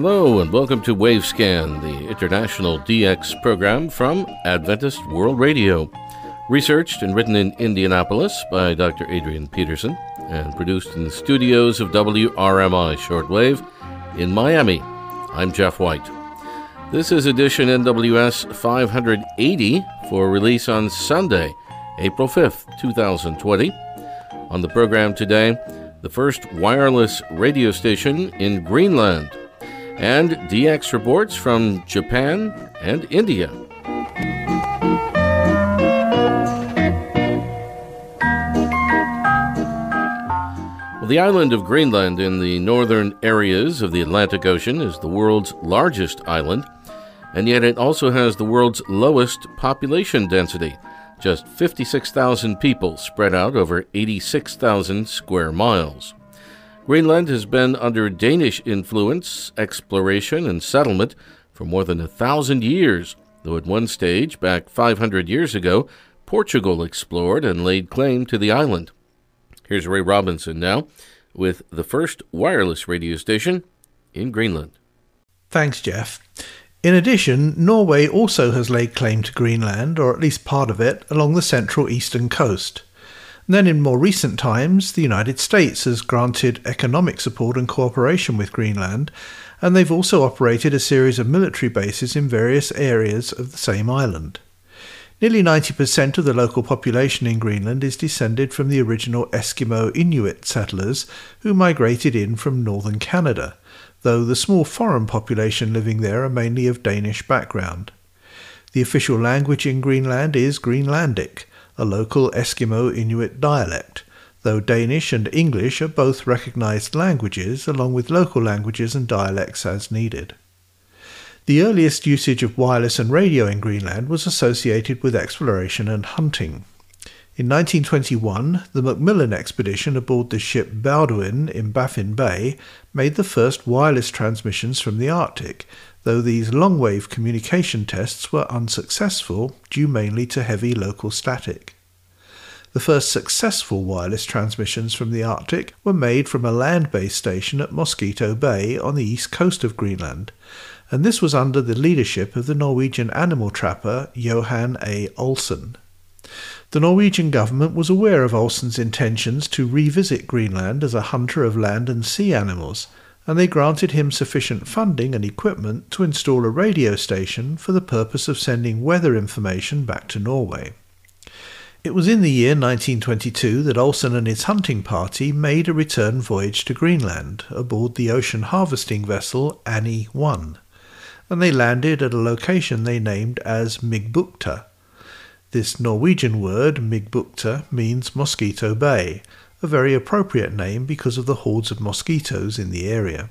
Hello and welcome to WaveScan, the international DX program from Adventist World Radio. Researched and written in Indianapolis by Dr. Adrian Peterson and produced in the studios of WRMI Shortwave in Miami. I'm Jeff White. This is edition NWS 580 for release on Sunday, April 5th, 2020. On the program today, the first wireless radio station in Greenland, and DX reports from Japan and India. Well, the island of Greenland in the northern areas of the Atlantic Ocean is the world's largest island, and yet it also has the world's lowest population density, just 56,000 people spread out over 86,000 square miles. Greenland has been under Danish influence, exploration, and settlement for more than 1,000 years, though at one stage, back 500 years ago, Portugal explored and laid claim to the island. Here's Ray Robinson now with the first wireless radio station in Greenland. Thanks, Jeff. In addition, Norway also has laid claim to Greenland, or at least part of it, along the central eastern coast. Then in more recent times, the United States has granted economic support and cooperation with Greenland, and they've also operated a series of military bases in various areas of the same island. Nearly 90% of the local population in Greenland is descended from the original Eskimo Inuit settlers who migrated in from northern Canada, though the small foreign population living there are mainly of Danish background. The official language in Greenland is Greenlandic, a local Eskimo Inuit dialect, though Danish and English are both recognized languages, along with local languages and dialects as needed. The earliest usage of wireless and radio in Greenland was associated with exploration and hunting. In 1921, the Macmillan expedition aboard the ship Baldwin in Baffin Bay made the first wireless transmissions from the Arctic, though these long-wave communication tests were unsuccessful due mainly to heavy local static. The first successful wireless transmissions from the Arctic were made from a land-based station at Mosquito Bay on the east coast of Greenland, and this was under the leadership of the Norwegian animal trapper Johan A. Olsen. The Norwegian government was aware of Olsen's intentions to revisit Greenland as a hunter of land and sea animals, and they granted him sufficient funding and equipment to install a radio station for the purpose of sending weather information back to Norway. It was in the year 1922 that Olsen and his hunting party made a return voyage to Greenland aboard the ocean harvesting vessel Annie 1, and they landed at a location they named as Mygbukta. This Norwegian word, Mygbukta, means Mosquito Bay, a very appropriate name because of the hordes of mosquitoes in the area.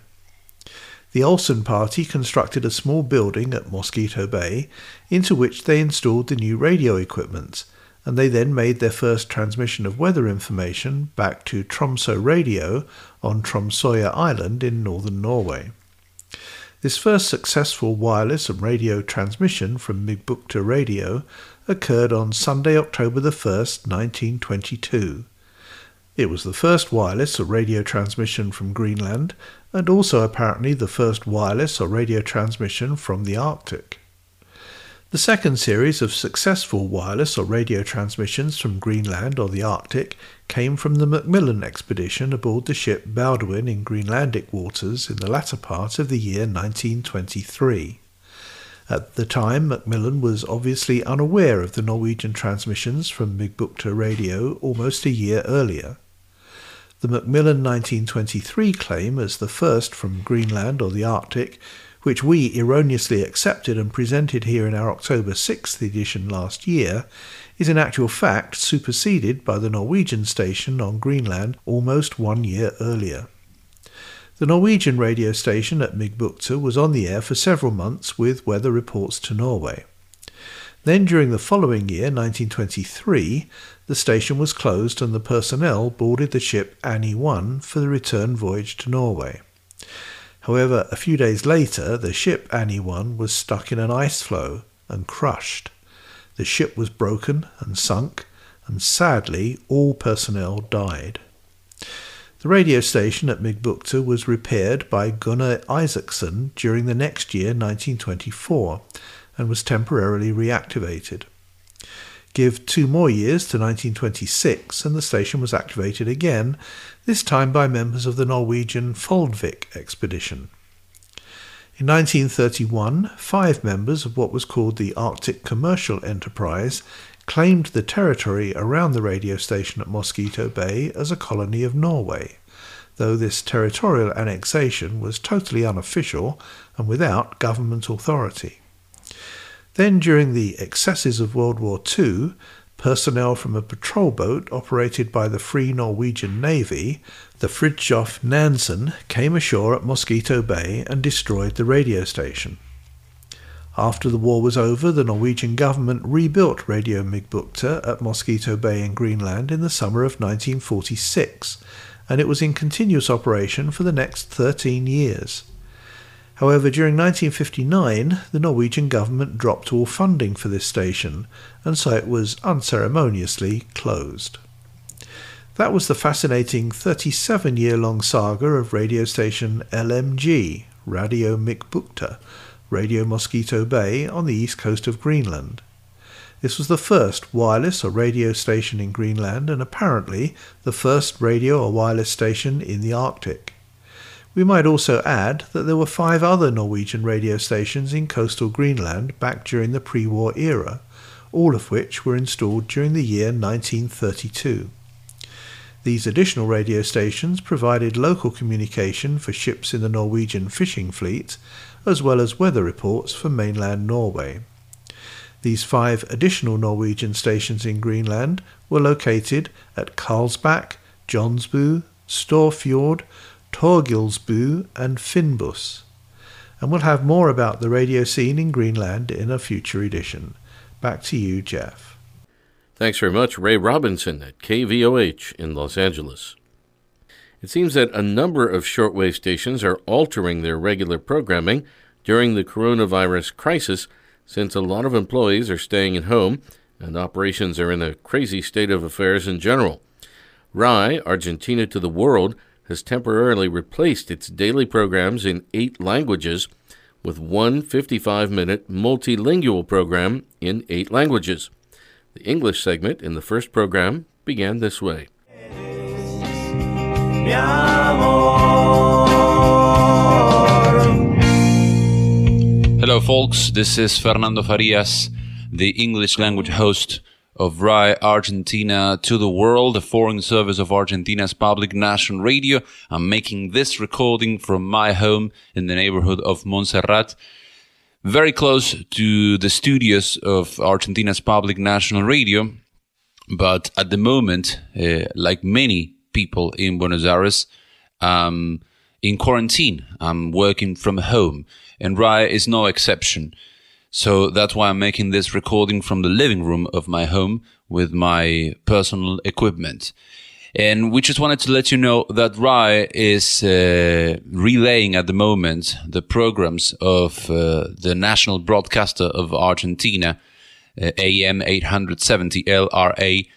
The Olsen party constructed a small building at Mosquito Bay into which they installed the new radio equipment, and they then made their first transmission of weather information back to Tromsø Radio on Tromsøya Island in northern Norway. This first successful wireless and radio transmission from Mygbukta Radio occurred on Sunday, October the 1st, 1922. It was the first wireless or radio transmission from Greenland, and also apparently the first wireless or radio transmission from the Arctic. The second series of successful wireless or radio transmissions from Greenland or the Arctic came from the Macmillan expedition aboard the ship Baldwin in Greenlandic waters in the latter part of the year 1923. At the time, Macmillan was obviously unaware of the Norwegian transmissions from Mygbukta Radio almost a year earlier. The Macmillan 1923 claim as the first from Greenland or the Arctic, which we erroneously accepted and presented here in our October 6th edition last year, is in actual fact superseded by the Norwegian station on Greenland almost 1 year earlier. The Norwegian radio station at Mygbukta was on the air for several months with weather reports to Norway. Then during the following year, 1923, the station was closed and the personnel boarded the ship Annie 1 for the return voyage to Norway. However, a few days later, the ship Annie 1 was stuck in an ice floe and crushed. The ship was broken and sunk, and sadly, all personnel died. The radio station at Mygbukta was repaired by Gunnar Isaacson during the next year, 1924, and was temporarily reactivated. Give 2 more years to 1926 and the station was activated again, this time by members of the Norwegian Foldvik expedition. In 1931, 5 members of what was called the Arctic Commercial Enterprise claimed the territory around the radio station at Mosquito Bay as a colony of Norway, though this territorial annexation was totally unofficial and without government authority. Then, during the excesses of World War II, personnel from a patrol boat operated by the Free Norwegian Navy, the Fridtjof Nansen, came ashore at Mosquito Bay and destroyed the radio station. After the war was over, the Norwegian government rebuilt Radio Mygbukta at Mosquito Bay in Greenland in the summer of 1946, and it was in continuous operation for the next 13 years. However, during 1959, the Norwegian government dropped all funding for this station, and so it was unceremoniously closed. That was the fascinating 37-year-long saga of radio station LMG, Radio Mygbukta, Radio Mosquito Bay on the east coast of Greenland. This was the first wireless or radio station in Greenland, and apparently the first radio or wireless station in the Arctic. We might also add that there were 5 other Norwegian radio stations in coastal Greenland back during the pre-war era, all of which were installed during the year 1932. These additional radio stations provided local communication for ships in the Norwegian fishing fleet, as well as weather reports for mainland Norway. These 5 additional Norwegian stations in Greenland were located at Karlsbach, Jønsbu, Storfjord, Torgilsbu and Finnbus, and we'll have more about the radio scene in Greenland in a future edition. Back to you, Jeff. Thanks very much, Ray Robinson at KVOH in Los Angeles. It seems that a number of shortwave stations are altering their regular programming during the coronavirus crisis, since a lot of employees are staying at home and operations are in a crazy state of affairs in general. RAE, Argentina to the World, has temporarily replaced its daily programs in 8 languages with one 55-minute multilingual program in 8 languages. The English segment in the first program began this way. Hello, folks. This is Fernando Farias, the English language host of RAE Argentina to the World, a foreign service of Argentina's public national radio. I'm making this recording from my home in the neighborhood of Montserrat, very close to the studios of Argentina's public national radio. But at the moment, like many people in Buenos Aires, I'm in quarantine. I'm working from home, and RAE is no exception. So that's why I'm making this recording from the living room of my home with my personal equipment. And we just wanted to let you know that RAE is relaying at the moment the programs of the national broadcaster of Argentina, AM 870 LRA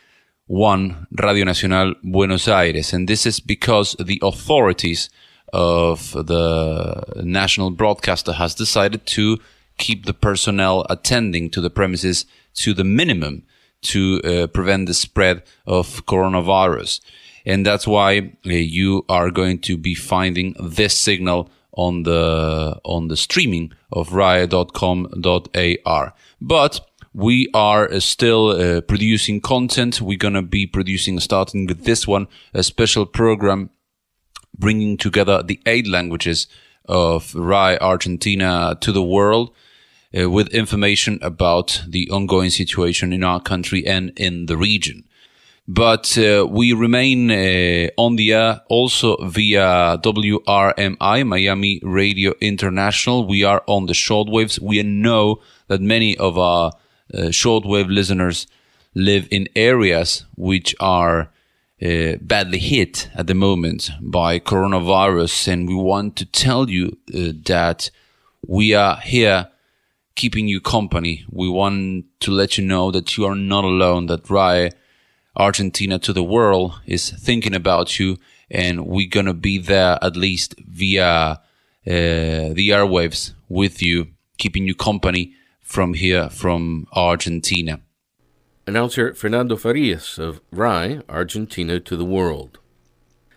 1 Radio Nacional Buenos Aires. And this is because the authorities of the national broadcaster has decided to keep the personnel attending to the premises to the minimum to prevent the spread of coronavirus. And that's why you are going to be finding this signal on the streaming of rae.com.ar. But we are still producing content. We're going to be producing, starting with this one, a special program bringing together the 8 languages of RAE Argentina to the World, with information about the ongoing situation in our country and in the region. But we remain on the air also via WRMI, Miami Radio International. We are on the shortwaves. We know that many of our shortwave listeners live in areas which are badly hit at the moment by coronavirus. And we want to tell you that we are here keeping you company. We want to let you know that you are not alone, that RAE Argentina to the World is thinking about you and we're going to be there at least via the airwaves with you, keeping you company from here, from Argentina. Announcer Fernando Farias of RAE, Argentina to the World.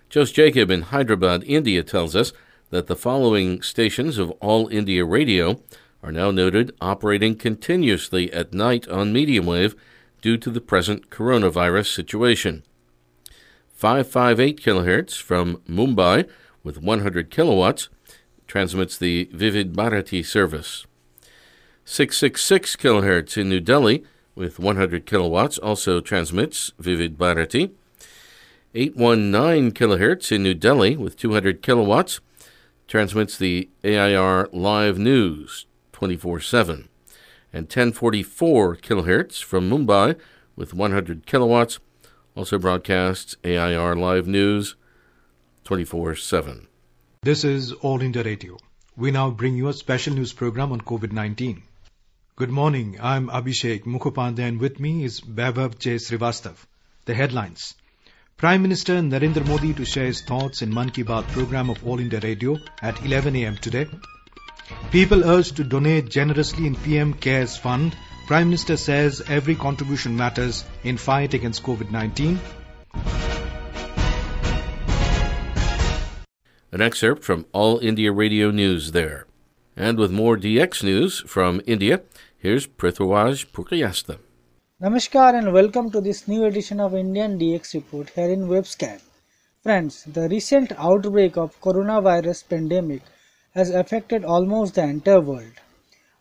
Just Jacob in Hyderabad, India tells us that the following stations of All India Radio are now noted operating continuously at night on medium wave due to the present coronavirus situation. 558 kHz from Mumbai with 100 kilowatts transmits the Vivid Bharati service. 666 kHz in New Delhi with 100 kilowatts also transmits Vivid Bharati. 819 kHz in New Delhi with 200 kilowatts transmits the AIR Live News 24-7. And 1044 kHz from Mumbai with 100 kilowatts also broadcasts AIR Live News 24-7. This is All India Radio. We now bring you a special news program on COVID-19. Good morning. I'm Abhishek Mukhopadhyay, and with me is Vaibhav J. Srivastav. The headlines. Prime Minister Narendra Modi to share his thoughts in Mann Ki Baat program of All India Radio at 11 a.m. today. People urged to donate generously in PM Cares Fund. Prime Minister says every contribution matters in fight against COVID-19. An excerpt from All India Radio News there. And with more DX news from India, here's Prithviraj Purkayastha. Namaskar and welcome to this new edition of Indian DX Report here in WaveScan. Friends, the recent outbreak of coronavirus pandemic has affected almost the entire world.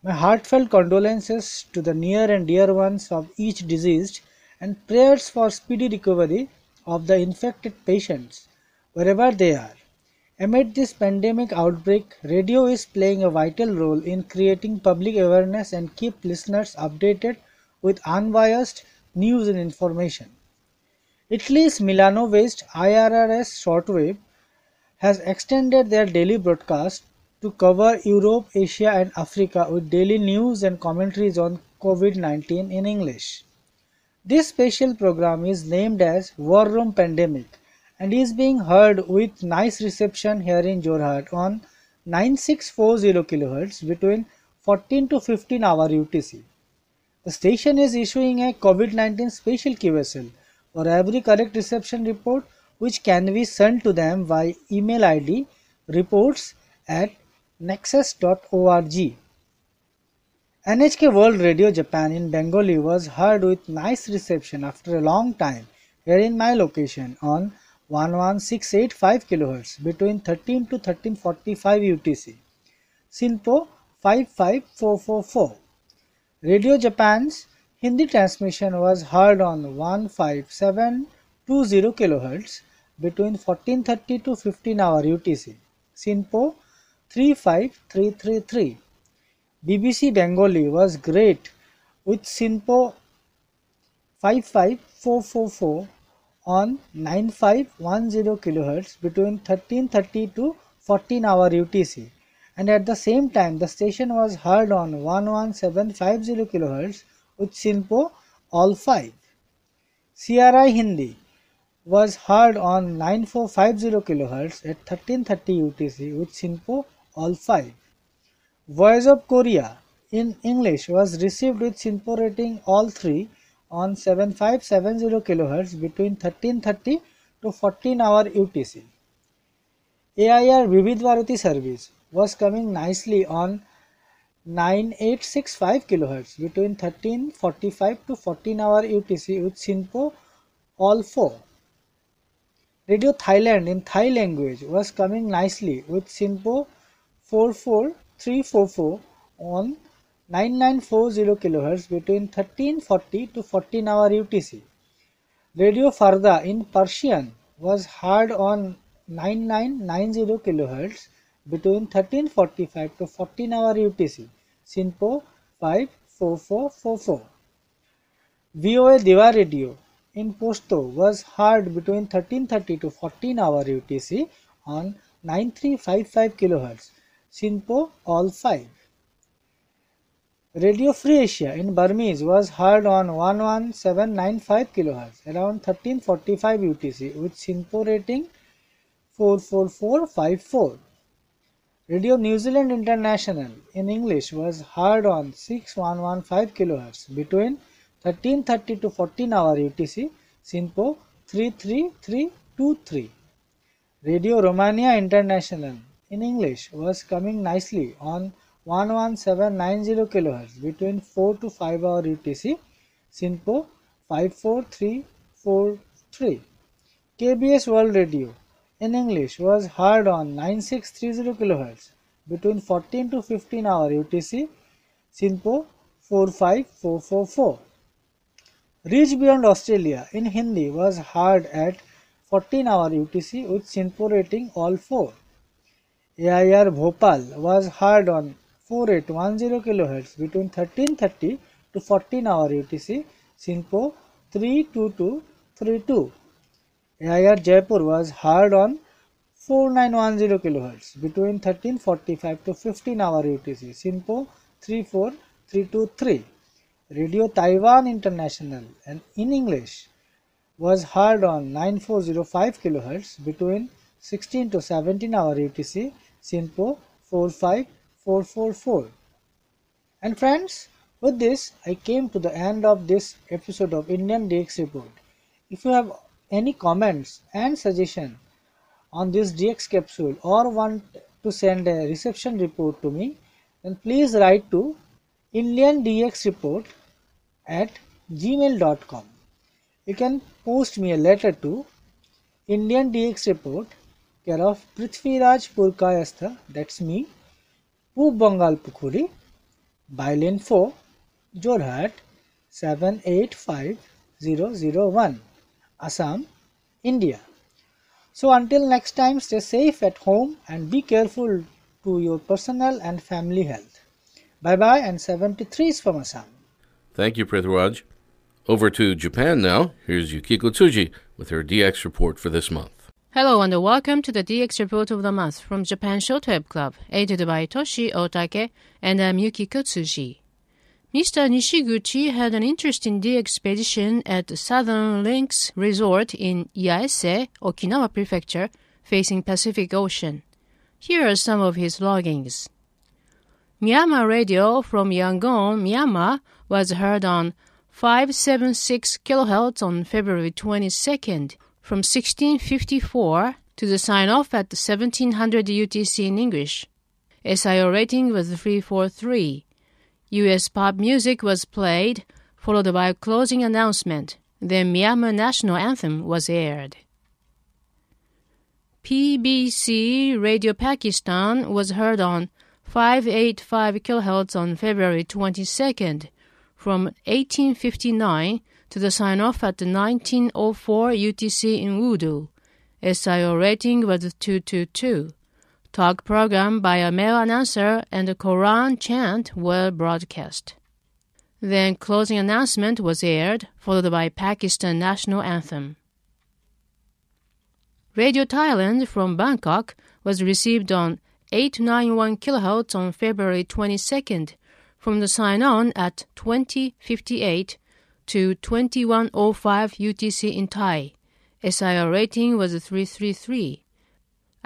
My heartfelt condolences to the near and dear ones of each deceased and prayers for speedy recovery of the infected patients, wherever they are. Amid this pandemic outbreak, radio is playing a vital role in creating public awareness and keep listeners updated with unbiased news and information. Italy's Milano-based IRRS Shortwave has extended their daily broadcast to cover Europe, Asia and Africa with daily news and commentaries on COVID-19 in English. This special program is named as War Room Pandemic and is being heard with nice reception here in Jorhat on 9640 kHz between 14 to 15 hour UTC. The station is issuing a COVID-19 special QSL for every correct reception report, which can be sent to them by email ID reports@nexus.org. NHK World Radio Japan in Bengali was heard with nice reception after a long time here in my location on 11685 kHz between 13 to 1345 UTC. SINPO 55444. Radio Japan's Hindi transmission was heard on 15720 kHz between 1430 to 15 hour UTC. SINPO 35333. BBC Bengali was great with SINPO 55444 on 9510 kHz between 1330 to 14 hour UTC, and at the same time the station was heard on 11750 kHz with SINPO all 5. CRI Hindi was heard on 9450 kHz at 1330 UTC with SINPO all 5. Voice of Korea in English was received with SINPO rating all 3 on 7570 kHz between 1330 to 14 hour UTC. AIR Vivid Bharati service was coming nicely on 9865 kHz between 1345 to 14 hour UTC with SINPO all 4. Radio Thailand in Thai language was coming nicely with SINPO 44344 on 9940 kHz between 1340 to 14 hour UTC. Radio Farda in Persian was heard on 9990 kHz between 1345 to 14 hour UTC. SINPO 54444. VOA Deva Radio in Posto was heard between 1330 to 14 hour UTC on 9355 kHz. SINPO all 5. Radio Free Asia in Burmese was heard on 11795 kHz around 1345 UTC with SINPO rating 44454. Radio New Zealand International in English was heard on 6115 kHz between 13:30 to 14 hour UTC, SINPO 33323. Radio Romania International in English was coming nicely on 11790 kHz between 4 to 5 hour UTC, SINPO 54343. KBS World Radio in English was heard on 9630 kHz between 14 to 15 hour UTC, SINPO 45444. Reach Beyond Australia in Hindi was heard at 14 hour UTC with SINPO rating all 4. AIR Bhopal was heard on 4810 kHz between 13:30 to 14 hour UTC, SINPO 32232. AIR Jaipur was heard on 4910 kHz between 13:45 to 15 hour UTC, SINPO 34323. Radio Taiwan International and in English was heard on 9405 kHz between 16 to 17 hour UTC, SINPO 45444. And friends, with this I came to the end of this episode of Indian DX Report. If you have any comments and suggestion on this DX capsule or want to send a reception report to me, then please write to indiandxreport@gmail.com. You can post me a letter to Indian DX Report, care of Prithviraj Purkayastha, that's me, Poob Bengal Pukhuri, Bylane 4, Jorhat 785001, Assam, India. So until next time, stay safe at home and be careful to your personal and family health. Bye-bye, and 73s from Assam. Thank you, Prithviraj. Over to Japan now. Here's Yukiko Tsuji with her DX report for this month. Hello and welcome to the DX Report of the Month from Japan Shortwave Club, aided by Toshi Otake, and I'm Yukiko Tsuji. Mr. Nishiguchi had an interesting DX expedition at Southern Lynx Resort in Yaese, Okinawa Prefecture, facing Pacific Ocean. Here are some of his loggings. Myanmar radio from Yangon, Myanmar, was heard on 576 kHz on February 22nd. From 1654 to the sign-off at 1700 UTC in English. SIO rating was 343. U.S. pop music was played, followed by a closing announcement. Then Myanmar national anthem was aired. PBC Radio Pakistan was heard on 585 kHz on February 22nd from 1859 to the sign-off at 1904 UTC in Wudu. SIO rating was 222. Talk program by a male announcer and a Quran chant were broadcast. Then closing announcement was aired, followed by Pakistan national anthem. Radio Thailand from Bangkok was received on 891 kHz on February 22nd from the sign-on at 2058 to 2105 UTC in Thai. SIO rating was 333.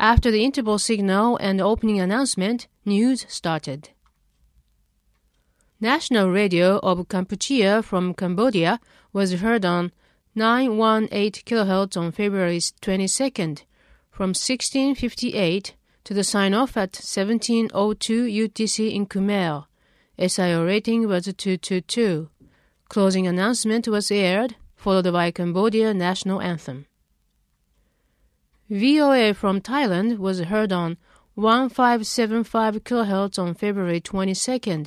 After the interval signal and opening announcement, news started. National Radio of Kampuchea from Cambodia was heard on 918 kHz on February 22nd from 1658 to the sign-off at 1702 UTC in Khmer. SIO rating was 222. Closing announcement was aired, followed by Cambodia national anthem. VOA from Thailand was heard on 1575 kHz on February 22nd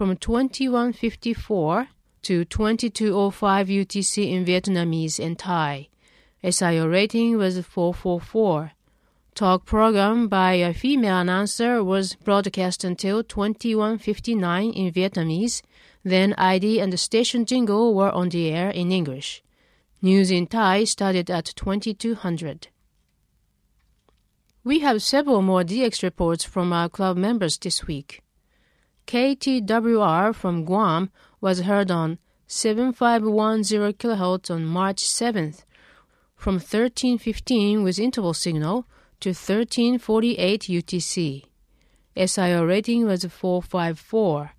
from 2154 to 2205 UTC in Vietnamese and Thai. SIO rating was 444. Talk program by a female announcer was broadcast until 2159 in Vietnamese. Then ID and the station jingle were on the air in English. News in Thai started at 2200. We have several more DX reports from our club members this week. KTWR from Guam was heard on 7510 kHz on March 7th from 1315 with interval signal to 1348 UTC. SIO rating was 454.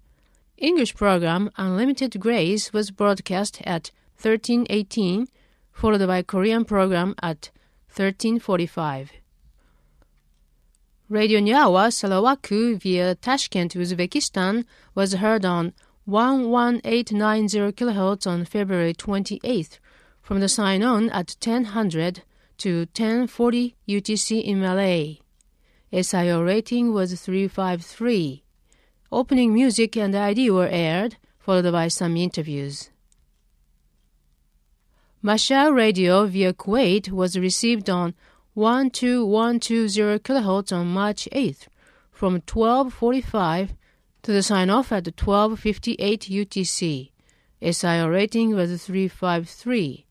English program Unlimited Grace was broadcast at 1318, followed by Korean program at 1345. Radio Nyawa Sarawak via Tashkent, Uzbekistan was heard on 11890 kHz on February 28th from the sign-on at 1000 to 1040 UTC in Malay. SIO rating was 353. Opening music and ID were aired, followed by some interviews. Mashal Radio via Kuwait was received on 12120 kHz on March 8th from 1245 to the sign-off at 1258 UTC. SIO rating was 353.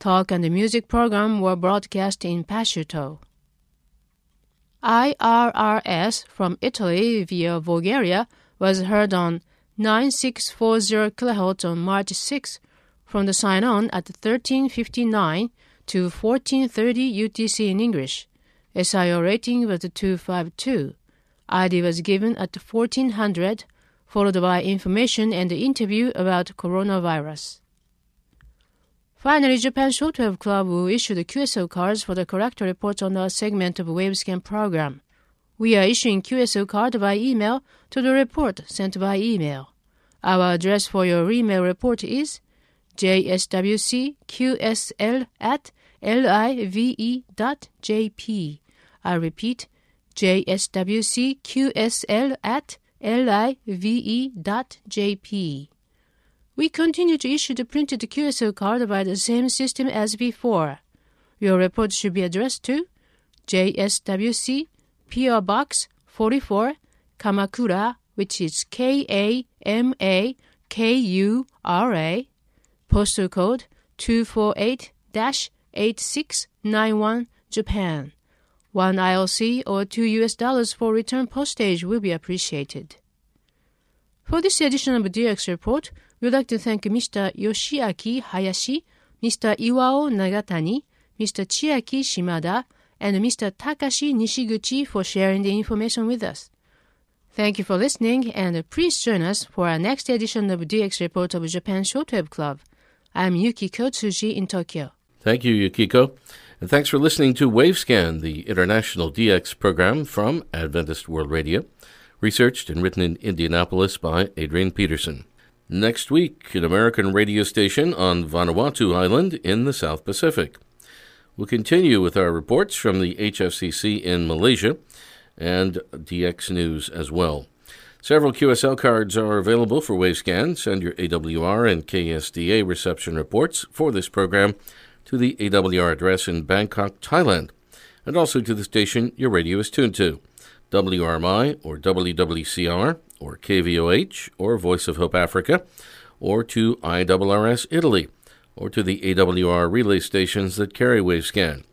Talk and music program were broadcast in Pashto. IRRS from Italy via Bulgaria was heard on 9640 kHz on March 6 from the sign-on at 1359 to 1430 UTC in English. SIO rating was 252. ID was given at 1400, followed by information and interview about coronavirus. Finally, Japan Shortwave Club will issue the QSO cards for the character reports on our segment of WaveScan program. We are issuing QSO card by email to the report sent by email. Our address for your email report is jswcqsl@live.jp. I repeat, jswcqsl@live.jp. We continue to issue the printed QSO card by the same system as before. Your report should be addressed to JSWC PO Box 44 Kamakura, which is Kamakura, postal code 248-8691, Japan. One ILC or $2 for return postage will be appreciated. For this edition of DX Report, we would like to thank Mr. Yoshiaki Hayashi, Mr. Iwao Nagatani, Mr. Chiaki Shimada, and Mr. Takashi Nishiguchi for sharing the information with us. Thank you for listening, and please join us for our next edition of DX Report of Japan Shortwave Club. I'm Yukiko Tsuji in Tokyo. Thank you, Yukiko. And thanks for listening to WaveScan, the international DX program from Adventist World Radio, researched and written in Indianapolis by Adrian Peterson. Next week, an American radio station on Vanuatu Island in the South Pacific. We'll continue with our reports from the HFCC in Malaysia and DX News as well. Several QSL cards are available for WaveScan. Send your AWR and KSDA reception reports for this program to the AWR address in Bangkok, Thailand, and also to the station your radio is tuned to, WRMI or WWCR or KVOH or Voice of Hope Africa, or to IRRS Italy, or to the AWR relay stations that carry WaveScan.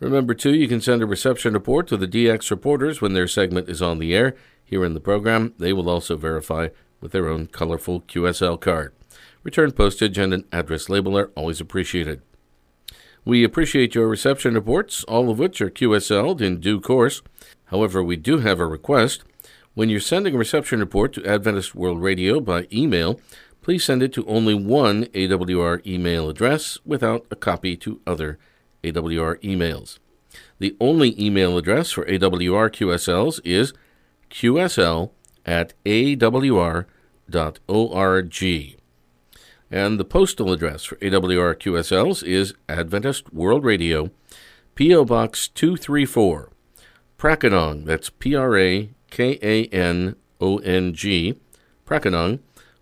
Remember, too, you can send a reception report to the DX reporters when their segment is on the air. Here in the program, they will also verify with their own colorful QSL card. Return postage and an address label are always appreciated. We appreciate your reception reports, all of which are QSL'd in due course. However, we do have a request. When you're sending a reception report to Adventist World Radio by email, please send it to only one AWR email address without a copy to other AWR emails. The only email address for AWR QSLs is qsl@awr.org. And the postal address for AWR QSLs is Adventist World Radio, P.O. Box 234, Prakanong, that's Prakanong, Prakanong,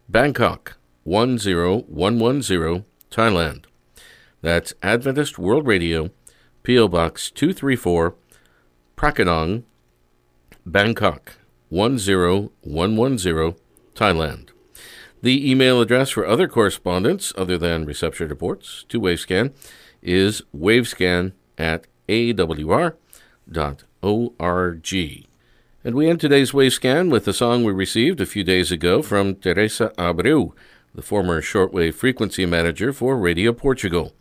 Bangkok, 10110, Thailand. That's Adventist World Radio, P.O. Box 234, Prakanong, Bangkok, 10110, Thailand. The email address for other correspondence, other than reception reports, to WaveScan is wavescan@awr.org. And we end today's WaveScan with the song we received a few days ago from Teresa Abreu, the former shortwave frequency manager for Radio Portugal.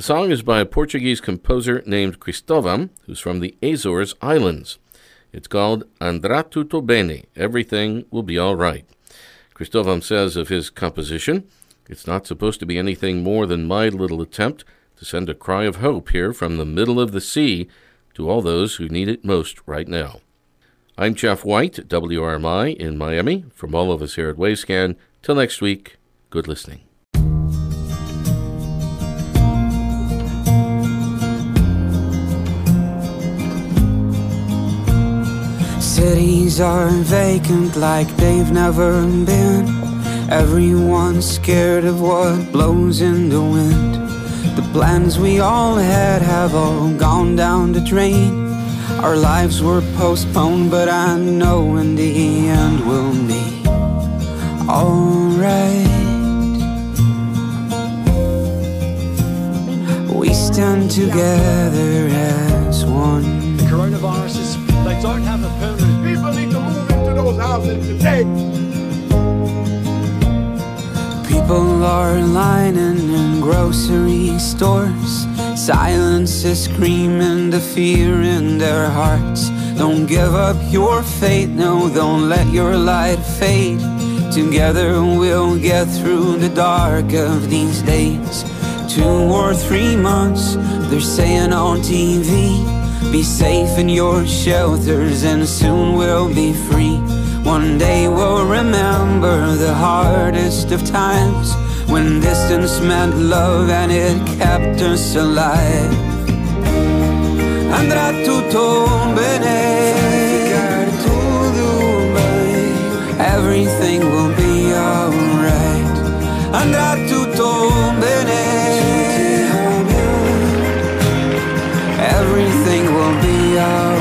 The song is by a Portuguese composer named Cristóvão, who's from the Azores Islands. It's called Andrá Tudo Bene, Everything Will Be All Right. Cristóvão says of his composition, "It's not supposed to be anything more than my little attempt to send a cry of hope here from the middle of the sea to all those who need it most right now." I'm Jeff White, WRMI in Miami. From all of us here at WaveScan, till next week, good listening. Cities are vacant like they've never been. Everyone's scared of what blows in the wind. The plans we all had have all gone down the drain. Our lives were postponed, but I know in the end we'll be alright. We stand together as one. The coronaviruses, they don't have a permanent. People need to move into those houses today. People are lining in grocery stores. Silence is screaming the fear in their hearts. Don't give up your faith, no, don't let your light fade. Together we'll get through the dark of these days. 2 or 3 months, they're saying on TV. Be safe in your shelters and soon we'll be free. One day we'll remember the hardest of times, when distance meant love and it kept us alive. Andrà tutto bene, everything will be alright. Andrà tutto bene, everything will be alright.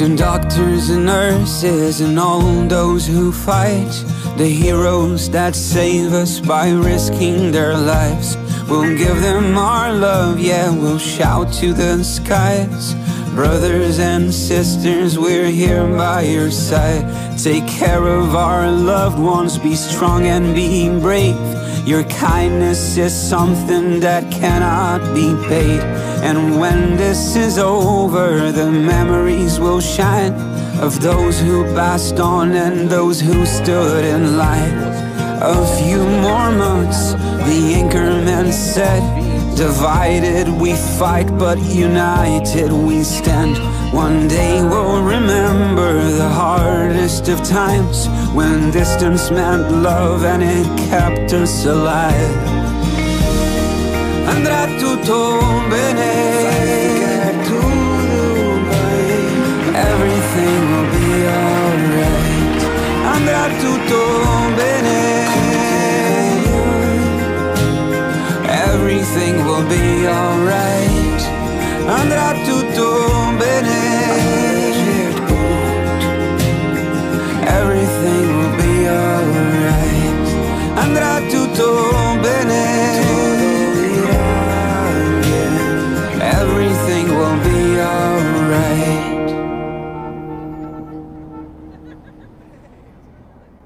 To doctors and nurses and all those who fight, the heroes that save us by risking their lives, we'll give them our love, yeah, we'll shout to the skies. Brothers and sisters, we're here by your side. Take care of our loved ones, be strong and be brave. Your kindness is something that cannot be paid. And when this is over, the memories will shine of those who passed on and those who stood in line. A few more months, the anchorman said. Divided we fight, but united we stand. One day we'll remember the hardest of times, when distance meant love and it kept us alive. Andrà tutto bene, everything will be alright. Andrà tutto bene, everything will be alright.